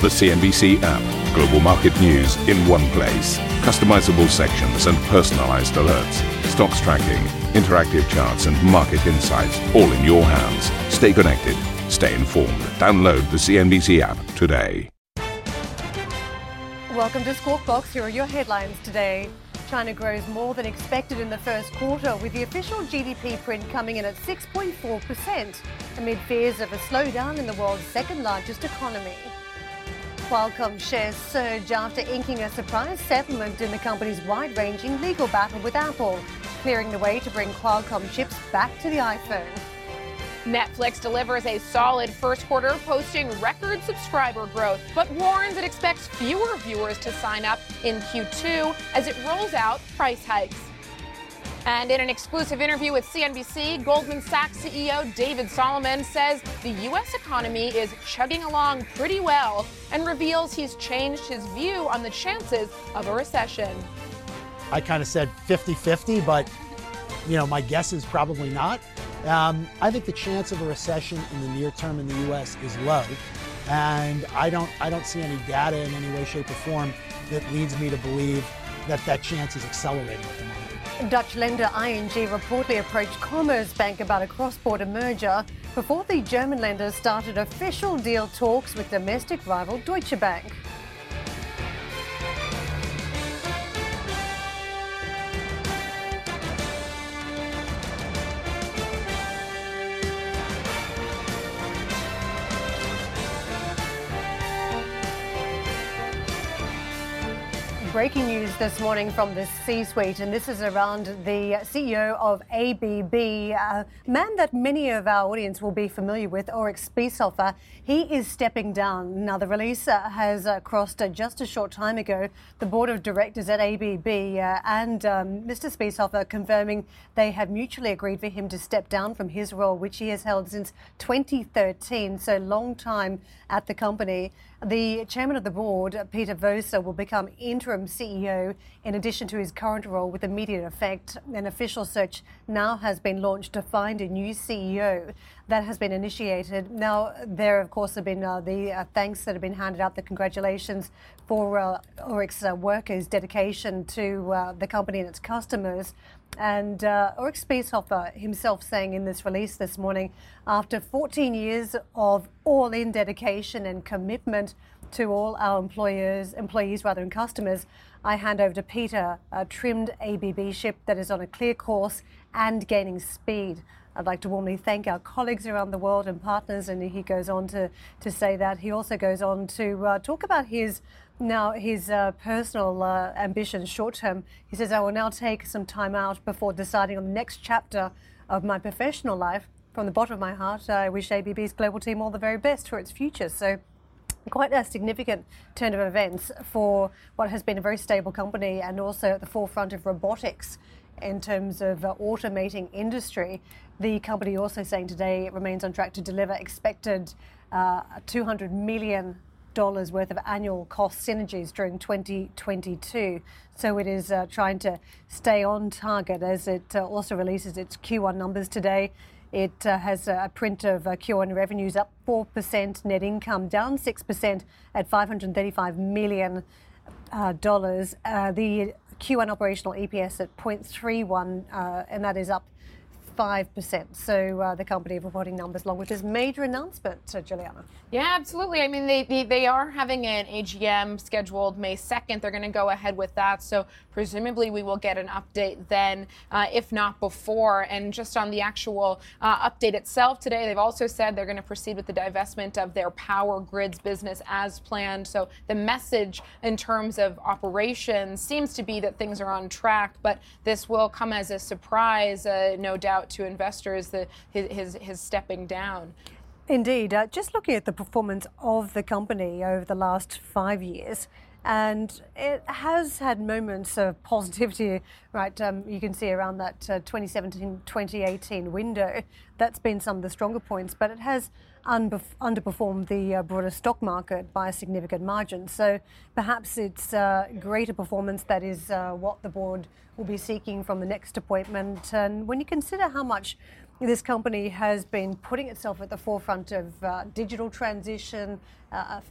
The CNBC app. Global market news in one place. Customizable sections and personalized alerts. Stocks tracking, interactive charts and market insights all in your hands. Stay connected. Stay informed. Download the CNBC app today. Welcome to Squawk Box. Here are your headlines today. China grows more than expected in the first quarter, with the official GDP print coming in at 6.4%, amid fears of a slowdown in the world's second-largest economy. Qualcomm shares surge after inking a surprise settlement in the company's wide-ranging legal battle with Apple, clearing the way to bring Qualcomm chips back to the iPhone. Netflix delivers a solid first quarter, posting record subscriber growth, but warns it expects fewer viewers to sign up in Q2 as it rolls out price hikes. And in an exclusive interview with CNBC, Goldman Sachs CEO David Solomon says the U.S. economy is chugging along pretty well and reveals he's changed his view on the chances of a recession. I kind of said 50-50, but, my guess is probably not. I think the chance of a recession in the near term in the U.S. is low, and I don't see any data in any way, shape, or form that leads me to believe that chance is accelerating at the moment. Dutch lender ING reportedly approached Commerzbank about a cross-border merger before the German lender started official deal talks with domestic rival Deutsche Bank. Breaking news this morning from the C-suite, and this is around the CEO of ABB, a man that many of our audience will be familiar with, Ulrich Spiesshofer. He is stepping down. Now, the release has crossed just a short time ago. The board of directors at ABB and Mr. Spiesshofer confirming they have mutually agreed for him to step down from his role, which he has held since 2013, so long time at the company. The chairman of the board, Peter Vosa, will become interim CEO in addition to his current role with immediate effect. An official search now has been launched to find a new CEO. That has been initiated. Now, there, of course, have been the thanks that have been handed out, the congratulations for Ulrich's workers' dedication to the company and its customers. And Ulrich Spiesshofer himself saying in this release this morning, after 14 years of all-in dedication and commitment to all our employees and customers, I hand over to Peter, a trimmed ABB ship that is on a clear course and gaining speed. I'd like to warmly thank our colleagues around the world and partners. And he goes on to say that. He also goes on to talk about his personal ambitions short term. He says, I will now take some time out before deciding on the next chapter of my professional life. From the bottom of my heart, I wish ABB's global team all the very best for its future. So quite a significant turn of events for what has been a very stable company and also at the forefront of robotics in terms of automating industry. The company also saying today it remains on track to deliver expected $200 million worth of annual cost synergies during 2022. So it is trying to stay on target as it also releases its Q1 numbers today. It has a print of Q1 revenues up 4%, net income down 6% at $535 million. The Q1 operational EPS at 0.31, and that is up 5%. So the company reporting numbers along with this major announcement, Juliana. Yeah, absolutely. I mean, they are having an AGM scheduled May 2nd. They're going to go ahead with that. So presumably we will get an update then, if not before. And just on the actual update itself today, they've also said they're going to proceed with the divestment of their power grids business as planned. So the message in terms of operations seems to be that things are on track, but this will come as a surprise, no doubt, to investors, his stepping down. Indeed. Just looking at the performance of the company over the last 5 years, and it has had moments of positivity, right? You can see around that 2017-2018 window. That's been some of the stronger points, but it has underperformed the broader stock market by a significant margin. So perhaps it's greater performance that is what the board will be seeking from the next appointment. And when you consider how much this company has been putting itself at the forefront of digital transition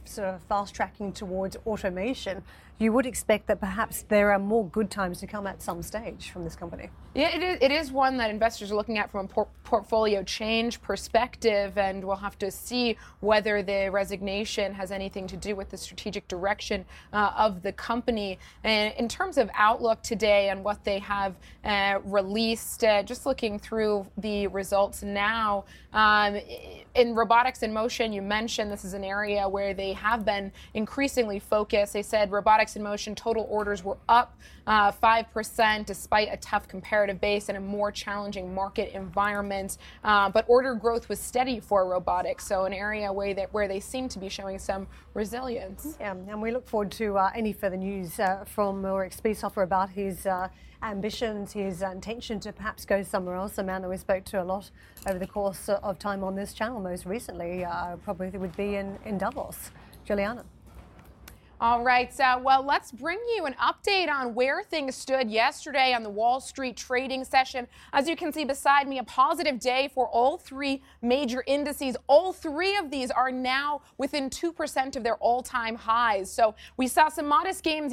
sort of fast tracking towards automation, you would expect that perhaps there are more good times to come at some stage from this company. Yeah, it is one that investors are looking at from a portfolio change perspective, and we'll have to see whether the resignation has anything to do with the strategic direction of the company. And in terms of outlook today and what they have released, just looking through the results now, in robotics and motion, you mentioned this is an area where they have been increasingly focused. They said robotics in motion total orders were up 5% despite a tough comparative base and a more challenging market environment. But order growth was steady for robotics, so an area where they seem to be showing some resilience. Yeah, and we look forward to any further news from Ulrich Spiesshofer about his ambitions, his intention to perhaps go somewhere else, a man that we spoke to a lot over the course of time on this channel most recently, probably would be in Davos. Juliana. All right, well, let's bring you an update on where things stood yesterday on the Wall Street trading session. As you can see beside me, a positive day for all three major indices. All three of these are now within 2% of their all-time highs. So we saw some modest gains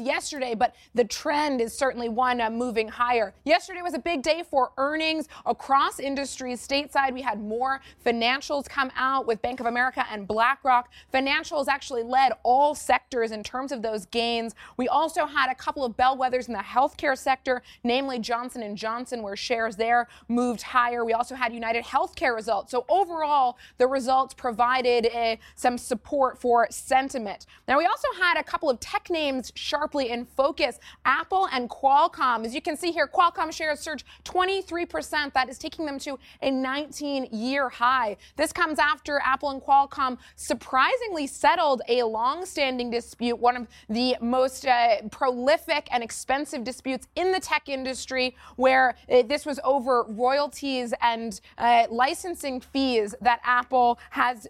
yesterday, but the trend is certainly one moving higher. Yesterday was a big day for earnings across industries. Stateside, we had more financials come out with Bank of America and BlackRock. Financials actually led all sectors in terms of those gains. We also had a couple of bellwethers in the healthcare sector, namely Johnson & Johnson, where shares there moved higher. We also had United Healthcare results. So overall, the results provided some support for sentiment. Now, we also had a couple of tech names sharply in focus, Apple and Qualcomm. As you can see here, Qualcomm shares surged 23%. That is taking them to a 19-year high. This comes after Apple and Qualcomm surprisingly settled a long-standing dispute, one of the most prolific and expensive disputes in the tech industry, where this was over royalties and licensing fees that Apple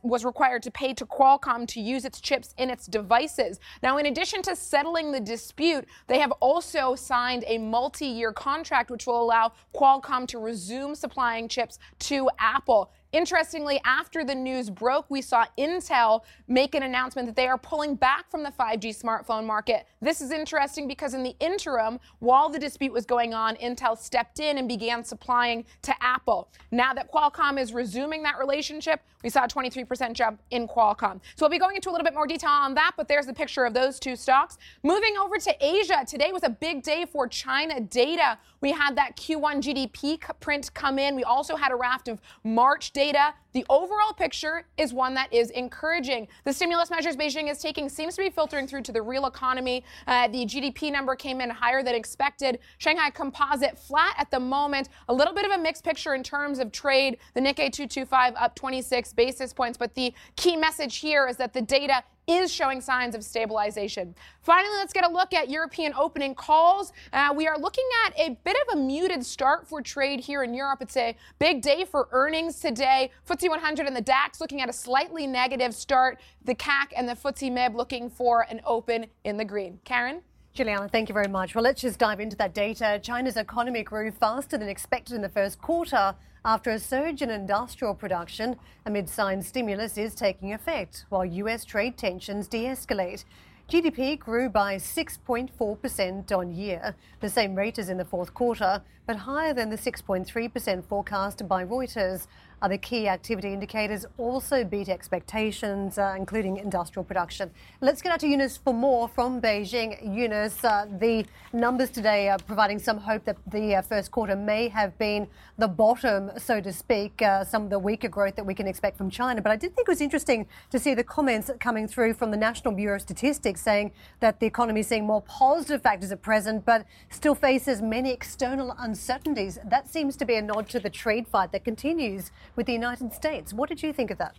was required to pay to Qualcomm to use its chips in its devices. Now, in addition to settling the dispute, they have also signed a multi-year contract which will allow Qualcomm to resume supplying chips to Apple. Interestingly, after the news broke, we saw Intel make an announcement that they are pulling back from the 5G smartphone market. This is interesting because in the interim, while the dispute was going on, Intel stepped in and began supplying to Apple. Now that Qualcomm is resuming that relationship, we saw a 23% jump in Qualcomm. So we'll be going into a little bit more detail on that, but there's the picture of those two stocks. Moving over to Asia, today was a big day for China data. We had that Q1 GDP print come in. We also had a raft of March data. The overall picture is one that is encouraging. The stimulus measures Beijing is taking seems to be filtering through to the real economy. The GDP number came in higher than expected. Shanghai Composite flat at the moment. A little bit of a mixed picture in terms of trade. The Nikkei 225 up 26 basis points. But the key message here is that the data is showing signs of stabilization. Finally, let's get a look at European opening calls. We are looking at a bit of a muted start for trade here in Europe. It's a big day for earnings today. FTSE 100 and the DAX looking at a slightly negative start. The CAC and the FTSE MIB looking for an open in the green. Karen? Juliana, thank you very much. Well, let's just dive into that data. China's economy grew faster than expected in the first quarter after a surge in industrial production amid signs stimulus is taking effect, while U.S. trade tensions de-escalate. GDP grew by 6.4% on year, the same rate as in the fourth quarter, but higher than the 6.3% forecast by Reuters. Other key activity indicators also beat expectations, including industrial production. Let's get out to Eunice for more from Beijing. Eunice, the numbers today are providing some hope that the first quarter may have been the bottom, so to speak, some of the weaker growth that we can expect from China. But I did think it was interesting to see the comments coming through from the National Bureau of Statistics saying that the economy is seeing more positive factors at present, but still faces many external uncertainties. That seems to be a nod to the trade fight that continues with the United States. What did you think of that?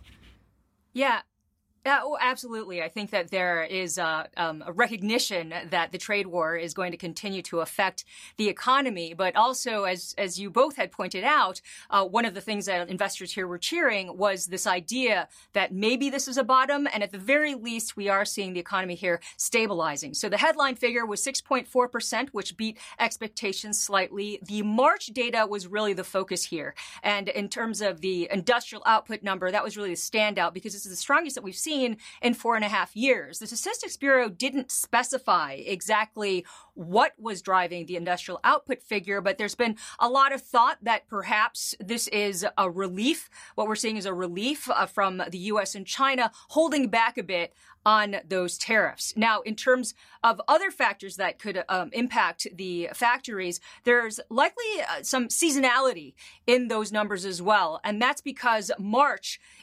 Yeah, oh, absolutely. I think that there is a recognition that the trade war is going to continue to affect the economy. But also, as you both had pointed out, one of the things that investors here were cheering was this idea that maybe this is a bottom. And at the very least, we are seeing the economy here stabilizing. So the headline figure was 6.4%, which beat expectations slightly. The March data was really the focus here. And in terms of the industrial output number, that was really the standout because this is the strongest that we've seen seen in 4.5 years. The Statistics Bureau didn't specify exactly what was driving the industrial output figure, but there's been a lot of thought that perhaps this is a relief. What we're seeing is a relief from the U.S. and China holding back a bit on those tariffs. Now, in terms of other factors that could impact the factories, there's likely some seasonality in those numbers as well. And that's because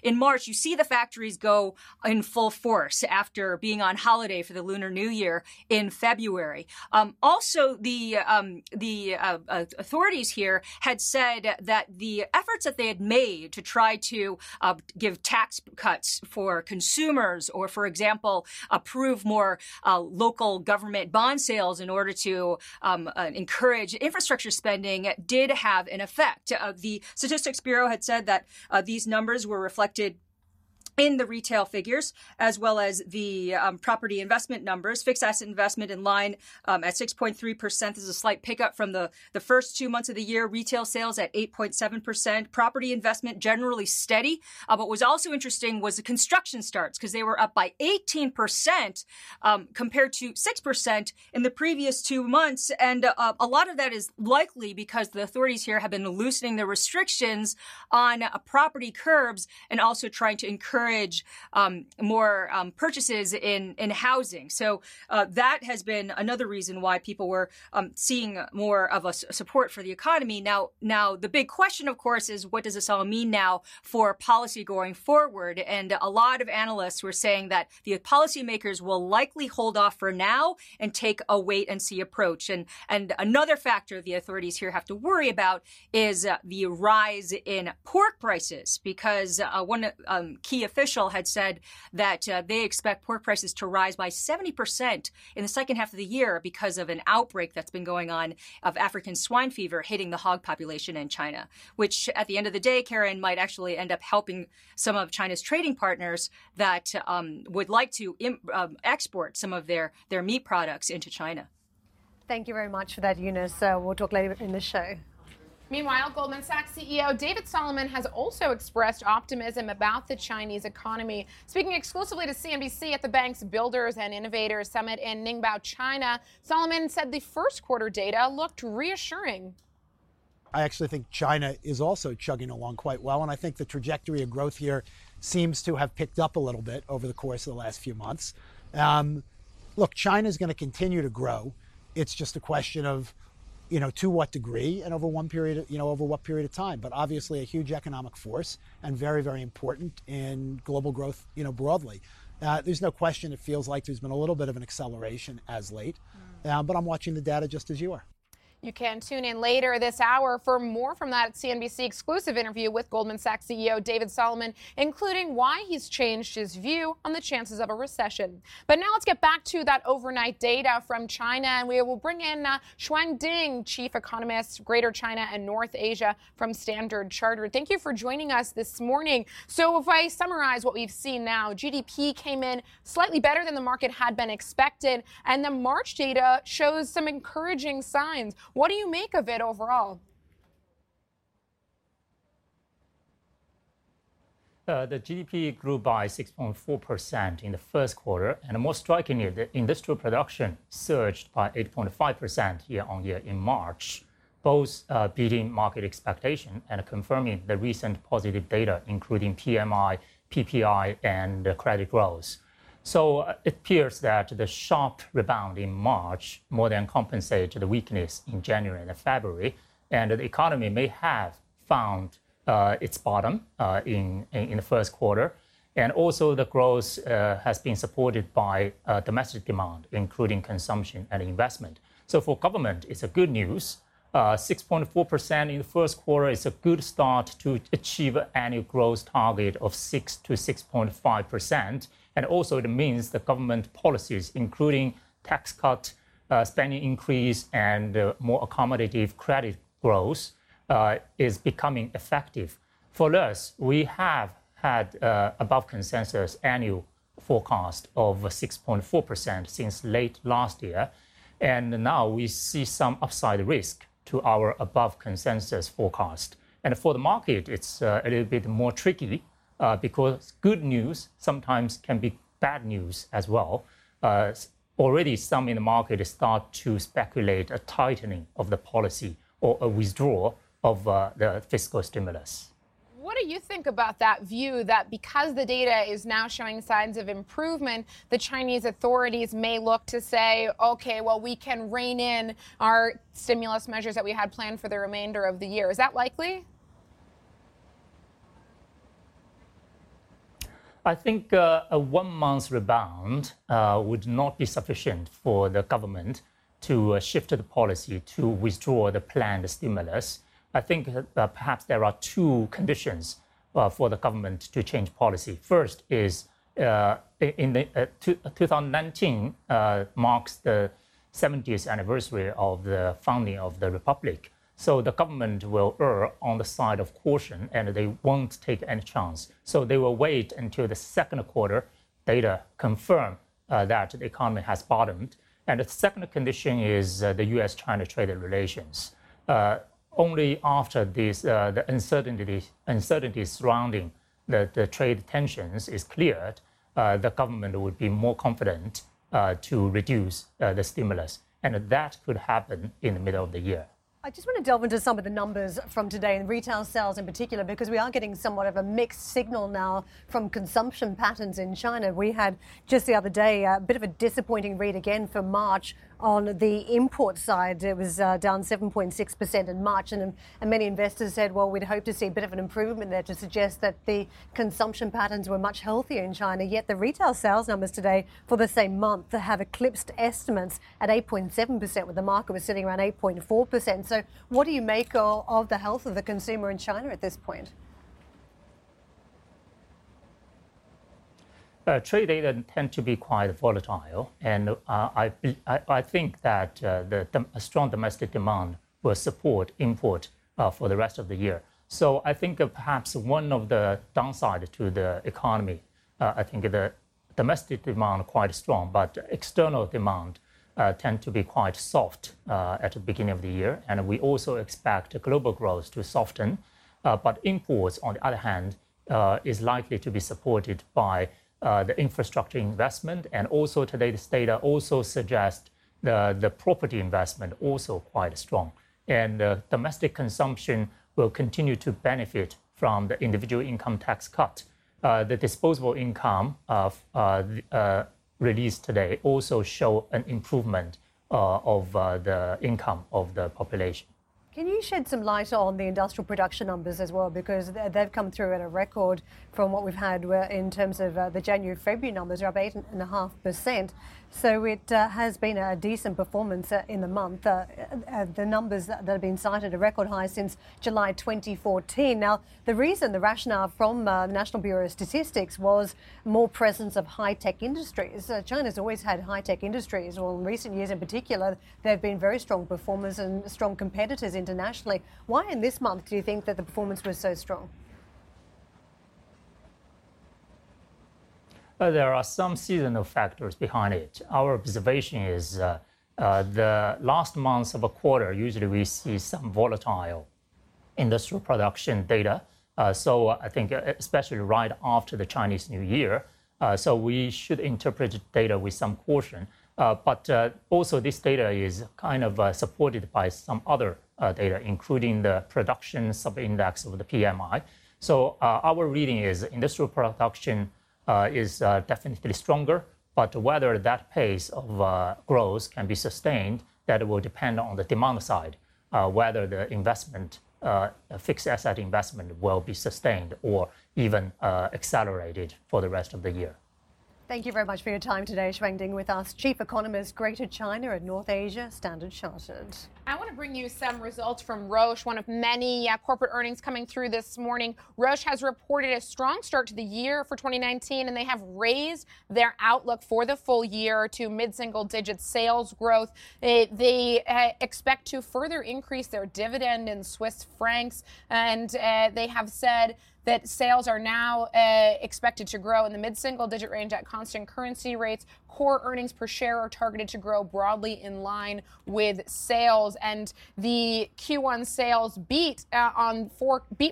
in March, you see the factories go in full force after being on holiday for the Lunar New Year in February. Also, the authorities here had said that the efforts that they had made to try to give tax cuts for consumers or, for example, approve more local government bond sales in order to encourage infrastructure spending did have an effect. The Statistics Bureau had said that these numbers were reflected in the retail figures, as well as the property investment numbers. Fixed asset investment in line at 6.3%. This is a slight pickup from the first 2 months of the year. Retail sales at 8.7%. Property investment generally steady. What was also interesting was the construction starts, because they were up by 18% compared to 6% in the previous 2 months. And a lot of that is likely because the authorities here have been loosening the restrictions on property curbs and also trying to encourage more purchases in housing. So that has been another reason why people were seeing more of a support for the economy. Now, the big question, of course, is what does this all mean now for policy going forward? And a lot of analysts were saying that the policymakers will likely hold off for now and take a wait-and-see approach. And another factor the authorities here have to worry about is the rise in pork prices, because one key official had said that they expect pork prices to rise by 70% in the second half of the year because of an outbreak that's been going on of African swine fever hitting the hog population in China, which at the end of the day, Karen, might actually end up helping some of China's trading partners that would like to export some of their meat products into China. Thank you very much for that, Eunice. We'll talk later in the show. Meanwhile, Goldman Sachs CEO David Solomon has also expressed optimism about the Chinese economy. Speaking exclusively to CNBC at the bank's Builders and Innovators Summit in Ningbo, China, Solomon said the first quarter data looked reassuring. I actually think China is also chugging along quite well, and I think the trajectory of growth here seems to have picked up a little bit over the course of the last few months. Look, China's going to continue to grow. It's just a question of to what degree and over what period of time. But obviously a huge economic force and very, very important in global growth, broadly. There's no question it feels like there's been a little bit of an acceleration as late, but I'm watching the data just as you are. You can tune in later this hour for more from that CNBC exclusive interview with Goldman Sachs CEO David Solomon, including why he's changed his view on the chances of a recession. But now let's get back to that overnight data from China, and we will bring in Shuang Ding, chief economist, Greater China and North Asia from Standard Chartered. Thank you for joining us this morning. So if I summarize what we've seen now, GDP came in slightly better than the market had been expected, and the March data shows some encouraging signs. What do you make of it overall? The GDP grew by 6.4% in the first quarter, and more strikingly, the industrial production surged by 8.5% year-on-year in March, both beating market expectation and confirming the recent positive data, including PMI, PPI, and credit growth. So it appears that the sharp rebound in March more than compensated the weakness in January and February, and the economy may have found its bottom in the first quarter. And also the growth has been supported by domestic demand, including consumption and investment. So for government, it's a good news. 6.4% in the first quarter is a good start to achieve an annual growth target of 6 to 6.5%. And also it means the government policies, including tax cut, spending increase, and more accommodative credit growth is becoming effective. For us, we have had above consensus annual forecast of 6.4% since late last year. And now we see some upside risk to our above consensus forecast. And for the market, it's a little bit more tricky. because good news sometimes can be bad news as well. Already some in the market start to speculate a tightening of the policy or a withdrawal of the fiscal stimulus. What do you think about that view that because the data is now showing signs of improvement, the Chinese authorities may look to say, okay, well, we can rein in our stimulus measures that we had planned for the remainder of the year? Is that likely? I think a one-month rebound would not be sufficient for the government to shift the policy to withdraw the planned stimulus. I think perhaps there are two conditions for the government to change policy. First is in the 2019 marks the 70th anniversary of the founding of the republic. So the government will err on the side of caution and they won't take any chance. So they will wait until the second quarter data confirm that the economy has bottomed. And the second condition is the US-China trade relations. Only after this, the uncertainty surrounding the trade tensions is cleared, the government would be more confident to reduce the stimulus. And that could happen in the middle of the year. I just want to delve into some of the numbers from today, and retail sales in particular, because we are getting somewhat of a mixed signal now from consumption patterns in China. We had just the other day a bit of a disappointing read again for March on the import side. It was down 7.6% in March, and many investors said, well, we'd hoped to see a bit of an improvement there to suggest that the consumption patterns were much healthier in China. Yet the retail sales numbers today for the same month have eclipsed estimates at 8.7%, where the market was sitting around 8.4%. So what do you make of the health of the consumer in China at this point? Trade data tend to be quite volatile, and I think that a strong domestic demand will support import for the rest of the year. So I think perhaps one of the downside to the economy, I think the domestic demand quite strong, but external demand tend to be quite soft at the beginning of the year. And we also expect global growth to soften, but imports, on the other hand, is likely to be supported by the infrastructure investment, and also today's data also suggests the property investment also quite strong. And domestic consumption will continue to benefit from the individual income tax cut. The disposable income released today also show an improvement of the income of the population. Can you shed some light on the industrial production numbers as well? Because they've come through at a record from what we've had in terms of the January-February numbers are up 8.5%. So it has been a decent performance in the month. The numbers that have been cited are record high since July 2014. Now, the reason, the rationale from the National Bureau of Statistics was more presence of high-tech industries. China's always had high-tech industries. Well, in recent years in particular, they've been very strong performers and strong competitors internationally. Why in this month do you think that the performance was so strong? There are some seasonal factors behind it. Our observation is the last month of a quarter, usually we see some volatile industrial production data. So I think especially right after the Chinese New Year. So we should interpret data with some caution. But also this data is kind of supported by some other data, including the production sub-index of the PMI. So our reading is industrial production is definitely stronger, but whether that pace of growth can be sustained, that will depend on the demand side, whether the investment, fixed asset investment will be sustained or even accelerated for the rest of the year. Thank you very much for your time today, Shuang Ding, with us, Chief Economist, Greater China and North Asia, Standard Chartered. I want to bring you some results from Roche, one of many corporate earnings coming through this morning. Roche has reported a strong start to the year for 2019, and they have raised their outlook for the full year to mid-single-digit sales growth. They expect to further increase their dividend in Swiss francs, and they have said that sales are now expected to grow in the mid-single digit range at constant currency rates. Core earnings per share are targeted to grow broadly in line with sales. And the Q1 sales beat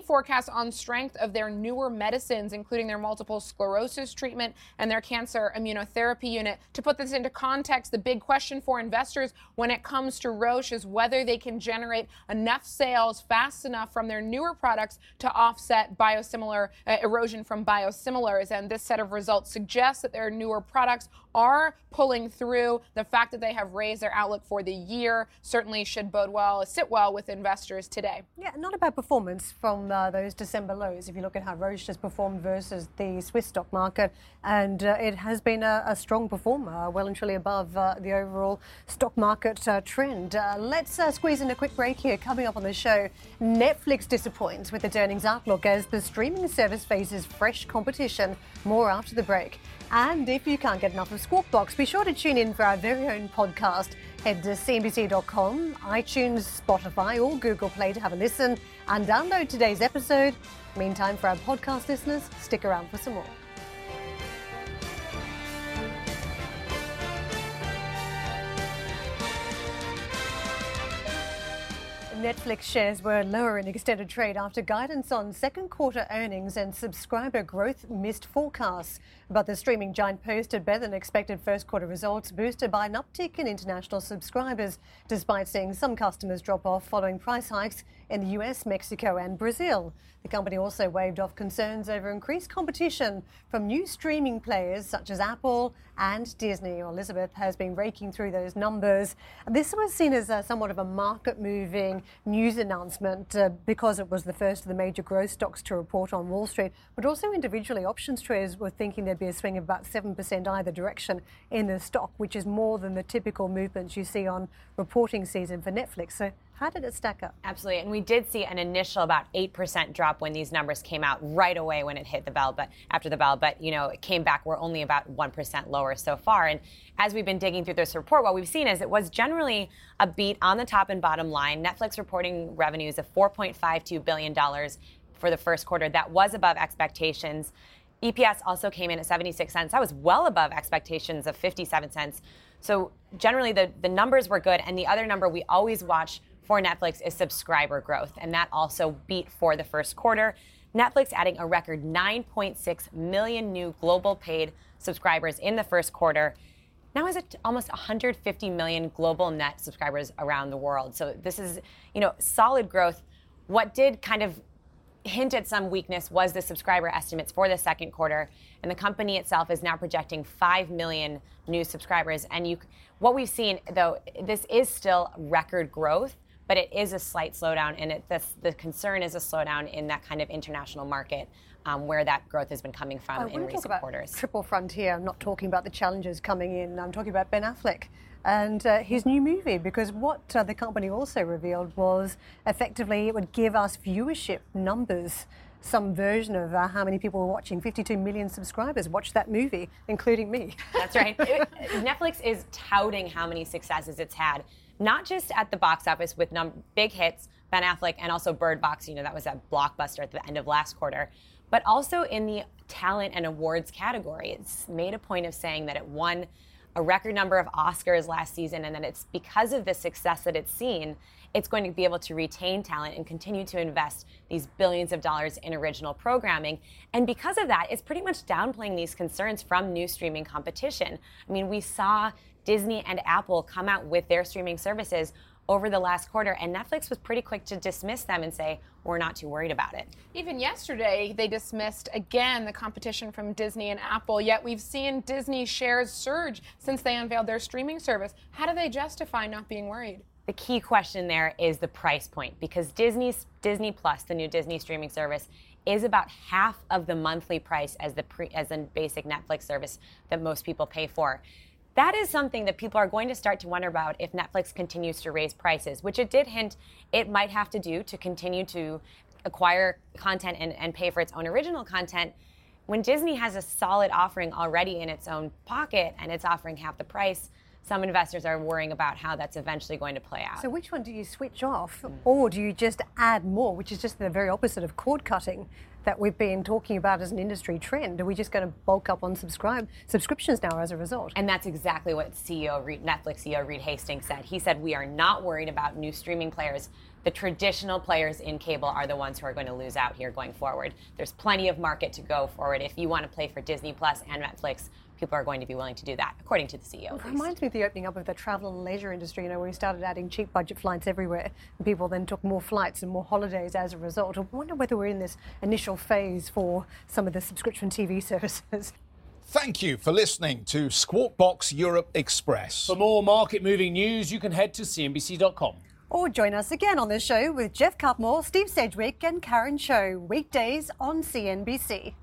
forecasts on strength of their newer medicines, including their multiple sclerosis treatment and their cancer immunotherapy unit. To put this into context, the big question for investors when it comes to Roche is whether they can generate enough sales fast enough from their newer products to offset biosimilar erosion from biosimilars. And this set of results suggests that their newer products are pulling through. The fact that they have raised their outlook for the year certainly should bode well, sit well with investors today. Yeah, not a bad performance from those December lows. If you look at how Roche has performed versus the Swiss stock market, and it has been a strong performer, well and truly above the overall stock market trend. Let's squeeze in a quick break here. Coming up on the show, Netflix disappoints with its earnings outlook as the streaming service faces fresh competition. More after the break. And if you can't get enough of Squawk Box, be sure to tune in for our very own podcast. Head to cnbc.com, iTunes, Spotify or Google Play to have a listen and download today's episode. Meantime, for our podcast listeners, stick around for some more. Netflix shares were lower in extended trade after guidance on second quarter earnings and subscriber growth missed forecasts. But the streaming giant posted better than expected first quarter results, boosted by an uptick in international subscribers, despite seeing some customers drop off following price hikes in the US, Mexico and Brazil. The company also waved off concerns over increased competition from new streaming players such as Apple and Disney. Elizabeth has been raking through those numbers. This was seen as somewhat of a market-moving news announcement because it was the first of the major growth stocks to report on Wall Street, but also individually options traders were thinking there'd be a swing of about 7% either direction in the stock, which is more than the typical movements you see on reporting season for Netflix. So how did it stack up? Absolutely. And we did see an initial about 8% drop when these numbers came out right away when it hit the bell, but after the bell, but you know, it came back. We're only about 1% lower so far. And as we've been digging through this report, what we've seen is it was generally a beat on the top and bottom line. Netflix reporting revenues of $4.52 billion for the first quarter. That was above expectations. EPS also came in at 76 cents. That was well above expectations of 57 cents. So generally the numbers were good. And the other number we always watch for Netflix is subscriber growth, and that also beat for the first quarter. Netflix adding a record 9.6 million new global paid subscribers in the first quarter. Now is it almost 150 million global net subscribers around the world. So this is, you know, solid growth. What did kind of hint at some weakness was the subscriber estimates for the second quarter, and the company itself is now projecting 5 million new subscribers. And what we've seen, though, this is still record growth, but it is a slight slowdown, and the concern is a slowdown in that kind of international market where that growth has been coming from in recent quarters. Triple Frontier. I'm not talking about the challengers coming in. I'm talking about Ben Affleck and his new movie, because what the company also revealed was effectively it would give us viewership numbers, some version of how many people were watching. 52 million subscribers watched that movie, including me. That's right. Netflix is touting how many successes it's had, not just at the box office with big hits, Ben Affleck and also Bird Box, you know, that was a blockbuster at the end of last quarter, but also in the talent and awards category. It's made a point of saying that it won a record number of Oscars last season, and that it's because of the success that it's seen, it's going to be able to retain talent and continue to invest these billions of dollars in original programming. And because of that, it's pretty much downplaying these concerns from new streaming competition. I mean, we saw Disney and Apple come out with their streaming services over the last quarter, and Netflix was pretty quick to dismiss them and say, we're not too worried about it. Even yesterday, they dismissed again the competition from Disney and Apple, yet we've seen Disney shares surge since they unveiled their streaming service. How do they justify not being worried? The key question there is the price point, because Disney Plus, the new Disney streaming service, is about half of the monthly price as the basic Netflix service that most people pay for. That is something that people are going to start to wonder about if Netflix continues to raise prices, which it did hint it might have to do to continue to acquire content and pay for its own original content. When Disney has a solid offering already in its own pocket and it's offering half the price, some investors are worrying about how that's eventually going to play out. So which one do you switch off, or do you just add more, which is just the very opposite of cord cutting? that we've been talking about as an industry trend? Are we just going to bulk up on subscriptions now as a result? And that's exactly what Netflix CEO Reed Hastings said. He said, we are not worried about new streaming players. The traditional players in cable are the ones who are going to lose out here going forward. There's plenty of market to go forward. If you want to play for Disney Plus and Netflix, people are going to be willing to do that, according to the CEO. It reminds me of the opening up of the travel and leisure industry, you know, when we started adding cheap budget flights everywhere, and people then took more flights and more holidays as a result. I wonder whether we're in this initial phase for some of the subscription TV services. Thank you for listening to Squawk Box Europe Express. For more market-moving news, you can head to cnbc.com. Or join us again on the show with Jeff Cutmore, Steve Sedgwick and Karen Cho, weekdays on CNBC.